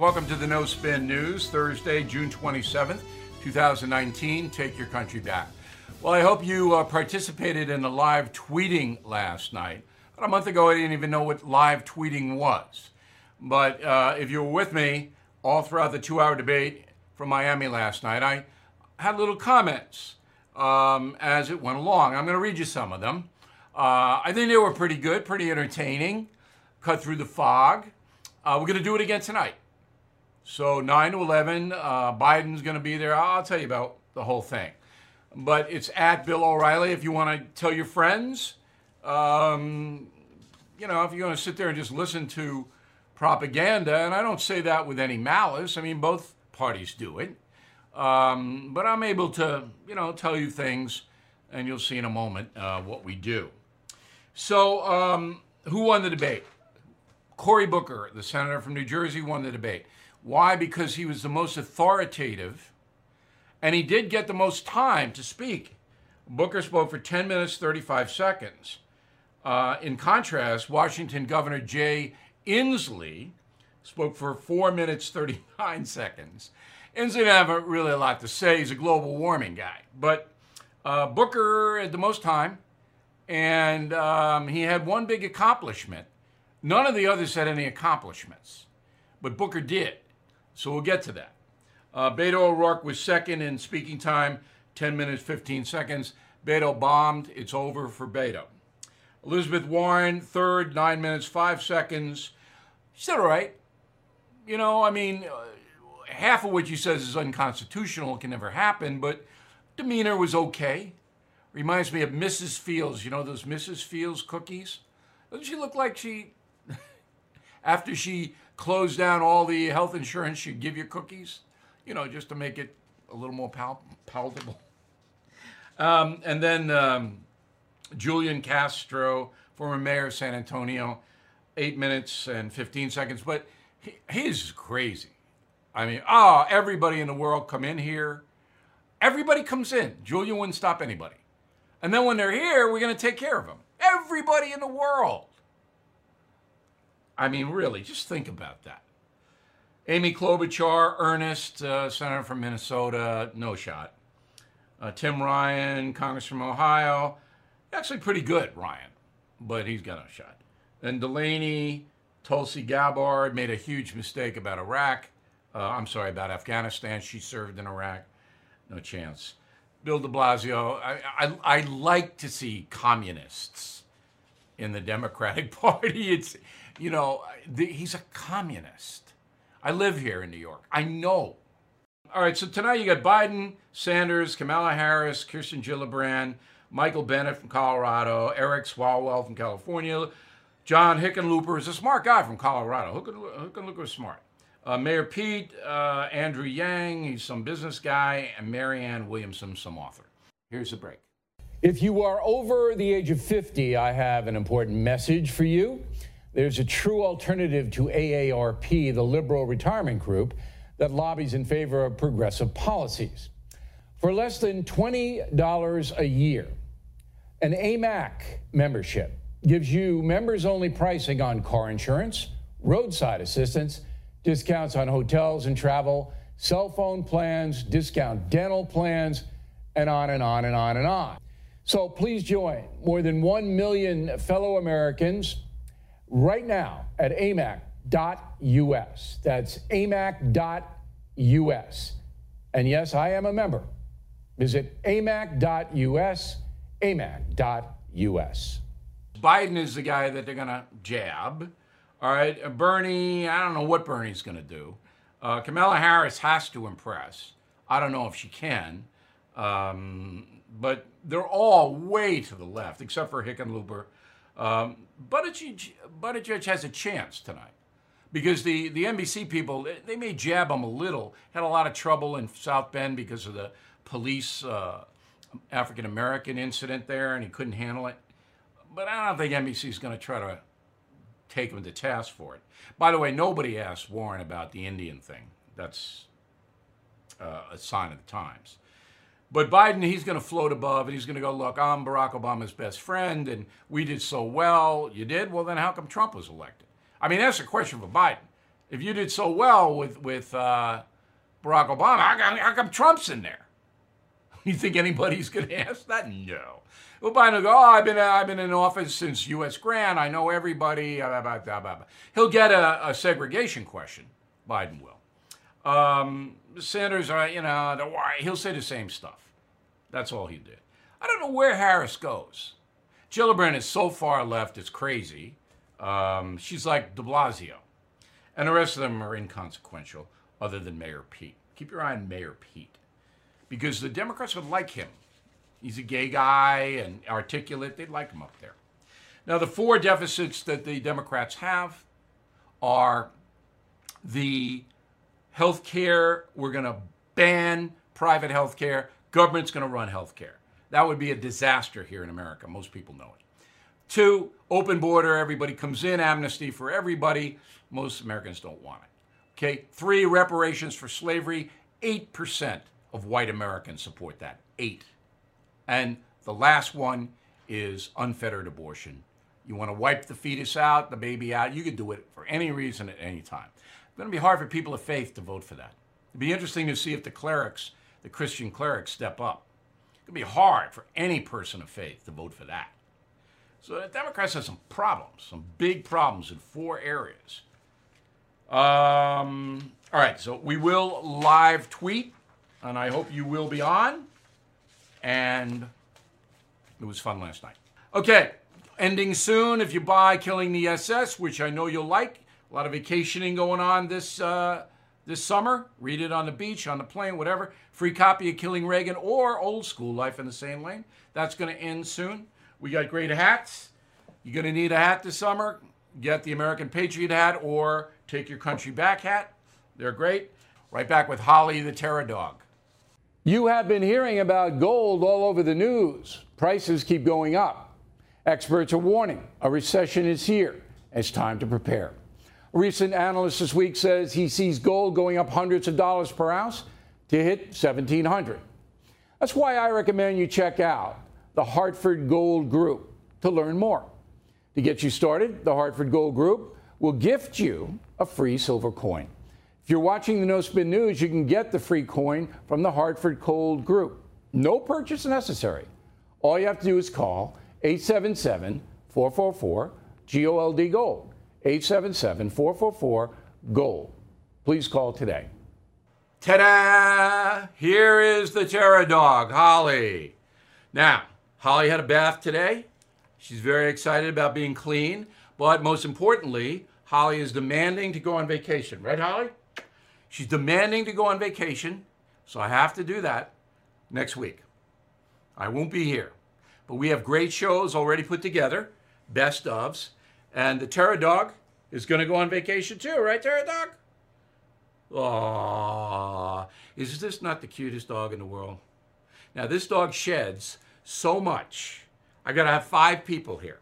Welcome to the No Spin News, Thursday, June 27th, 2019. Take your country back. Well, I hope you participated in the live tweeting last night. About a month ago, I didn't even know what live tweeting was. But if you were with me all throughout the two-hour debate from Miami last night, I had little comments as it went along. I'm going to read you some of them. I think they were pretty good, pretty entertaining, cut through the fog. We're going to do it again tonight. So 9 to 11, Biden's going to be there. I'll tell you about the whole thing. But it's at Bill O'Reilly if you want to tell your friends. You know, if you're going to sit there and just listen to propaganda, and I don't say that with any malice. I mean, both parties do it. But I'm able to, you know, tell you things, and you'll see in a moment what we do. So who won the debate? Cory Booker, the senator from New Jersey, won the debate. Why? Because he was the most authoritative, and he did get the most time to speak. Booker spoke for 10 minutes, 35 seconds. In contrast, Washington Governor Jay Inslee spoke for 4 minutes, 39 seconds. Inslee didn't have really a lot to say. He's a global warming guy. But Booker had the most time, and he had one big accomplishment. None of the others had any accomplishments, but Booker did. So we'll get to that. Beto O'Rourke was second in speaking time, 10 minutes, 15 seconds. Beto bombed. It's over for Beto. Elizabeth Warren, third, 9 minutes, 5 seconds. She said all right. You know, I mean, half of what she says is unconstitutional. It can never happen, but demeanor was okay. Reminds me of Mrs. Fields. You know those Mrs. Fields cookies? Doesn't she look like she, after she closed down all the health insurance, she'd give you cookies, you know, just to make it a little more palatable. And then Julian Castro, former mayor of San Antonio, 8 minutes and 15 seconds. But he's crazy. I mean, everybody in the world come in here. Everybody comes in. Julian wouldn't stop anybody. And then when they're here, we're going to take care of them. Everybody in the world. I mean, really, just think about that. Amy Klobuchar, earnest, senator from Minnesota, no shot. Tim Ryan, Congress from Ohio, actually pretty good, Ryan, but he's got no shot. Then Delaney, Tulsi Gabbard, made a huge mistake about Iraq. I'm sorry, about Afghanistan. She served in Iraq. No chance. Bill de Blasio, I like to see communists in the Democratic Party. It's, you know, he's a communist. I live here in New York. I know. All right, so tonight you got Biden, Sanders, Kamala Harris, Kirsten Gillibrand, Michael Bennett from Colorado, Eric Swalwell from California, John Hickenlooper is a smart guy from Colorado. Hickenlooper is smart. Mayor Pete, Andrew Yang, he's some business guy, and Marianne Williamson, some author. Here's the break. If you are over the age of 50, I have an important message for you. There's a true alternative to AARP, the liberal retirement group, that lobbies in favor of progressive policies. For less than $20 a year, an AMAC membership gives you members-only pricing on car insurance, roadside assistance, discounts on hotels and travel, cell phone plans, discount dental plans, and on and on and on and on. So please join more than 1 million fellow Americans right now at amac.us. That's amac.us. And yes, I am a member. Visit amac.us, amac.us. Biden is the guy that they're going to jab. All right, Bernie, I don't know what Bernie's going to do. Kamala Harris has to impress. I don't know if she can. But they're all way to the left, except for Hickenlooper. But a judge has a chance tonight because the NBC people, they may jab him a little. Had a lot of trouble in South Bend because of the police African-American incident there, and he couldn't handle it. But I don't think NBC is going to try to take him to task for it. By the way, nobody asked Warren about the Indian thing. That's a sign of the times. But Biden, he's going to float above, and he's going to go, look, I'm Barack Obama's best friend, and we did so well. You did? Well, then how come Trump was elected? I mean, that's a question for Biden. If you did so well with Barack Obama, how come Trump's in there? You think anybody's going to ask that? No. Well, Biden will go, oh, I've been in office since U.S. Grant. I know everybody. Blah, blah, blah, blah, blah. He'll get a segregation question. Biden will. Sanders, you know, he'll say the same stuff. That's all he did. I don't know where Harris goes. Gillibrand is so far left, it's crazy. She's like de Blasio. And the rest of them are inconsequential, other than Mayor Pete. Keep your eye on Mayor Pete, because the Democrats would like him. He's a gay guy and articulate. They'd like him up there. Now, the four deficits that the Democrats have are the health care. We're going to ban private health care. Government's going to run health care. That would be a disaster here in America. Most people know it. 2, open border, everybody comes in, amnesty for everybody. Most Americans don't want it. Okay, 3, reparations for slavery. 8% of white Americans support that, 8. And the last one is unfettered abortion. You want to wipe the fetus out, the baby out, you could do it for any reason at any time. It's going to be hard for people of faith to vote for that. It'd be interesting to see if the clerics, the Christian clerics, step up. It's going to be hard for any person of faith to vote for that. So the Democrats have some problems, some big problems in 4 areas. All right, so we will live tweet, and I hope you will be on. And it was fun last night. Okay, ending soon. If you buy Killing the SS, which I know you'll like, a lot of vacationing going on this summer. Read it on the beach, on the plane, whatever. Free copy of Killing Reagan or Old School, Life in the Same Lane. That's going to end soon. We got great hats. You're going to need a hat this summer. Get the American Patriot hat or Take Your Country Back hat. They're great. Right back with Holly the Terror Dog. You have been hearing about gold all over the news. Prices keep going up. Experts are warning a recession is here. It's time to prepare. A recent analyst this week says he sees gold going up hundreds of dollars per ounce to hit $1,700. That's why I recommend you check out the Hartford Gold Group to learn more. To get you started, the Hartford Gold Group will gift you a free silver coin. If you're watching the No Spin News, you can get the free coin from the Hartford Gold Group. No purchase necessary. All you have to do is call 877-444-GOLD. 877-444-GOLD. Please call today. Ta-da! Here is the terror dog, Holly. Now, Holly had a bath today. She's very excited about being clean. But most importantly, Holly is demanding to go on vacation. Right, Holly? She's demanding to go on vacation. So I have to do that next week. I won't be here. But we have great shows already put together. Best ofs. And the Terror Dog is going to go on vacation too. Right, Terror Dog? Aww. Is this not the cutest dog in the world? Now, this dog sheds so much. I got to have 5 people here.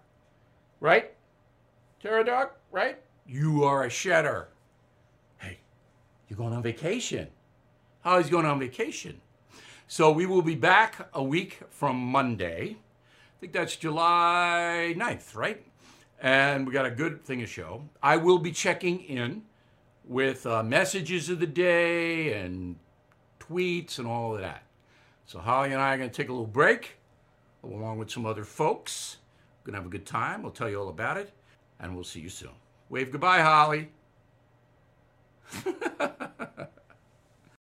Right? Terror Dog? Right? You are a shedder. Hey, you're going on vacation. Holly's going on vacation. So we will be back a week from Monday. I think that's July 9th, right? And we got a good thing to show. I will be checking in with messages of the day and tweets and all of that. So Holly and I are going to take a little break, along with some other folks. We're going to have a good time. We'll tell you all about it, and we'll see you soon. Wave goodbye, Holly.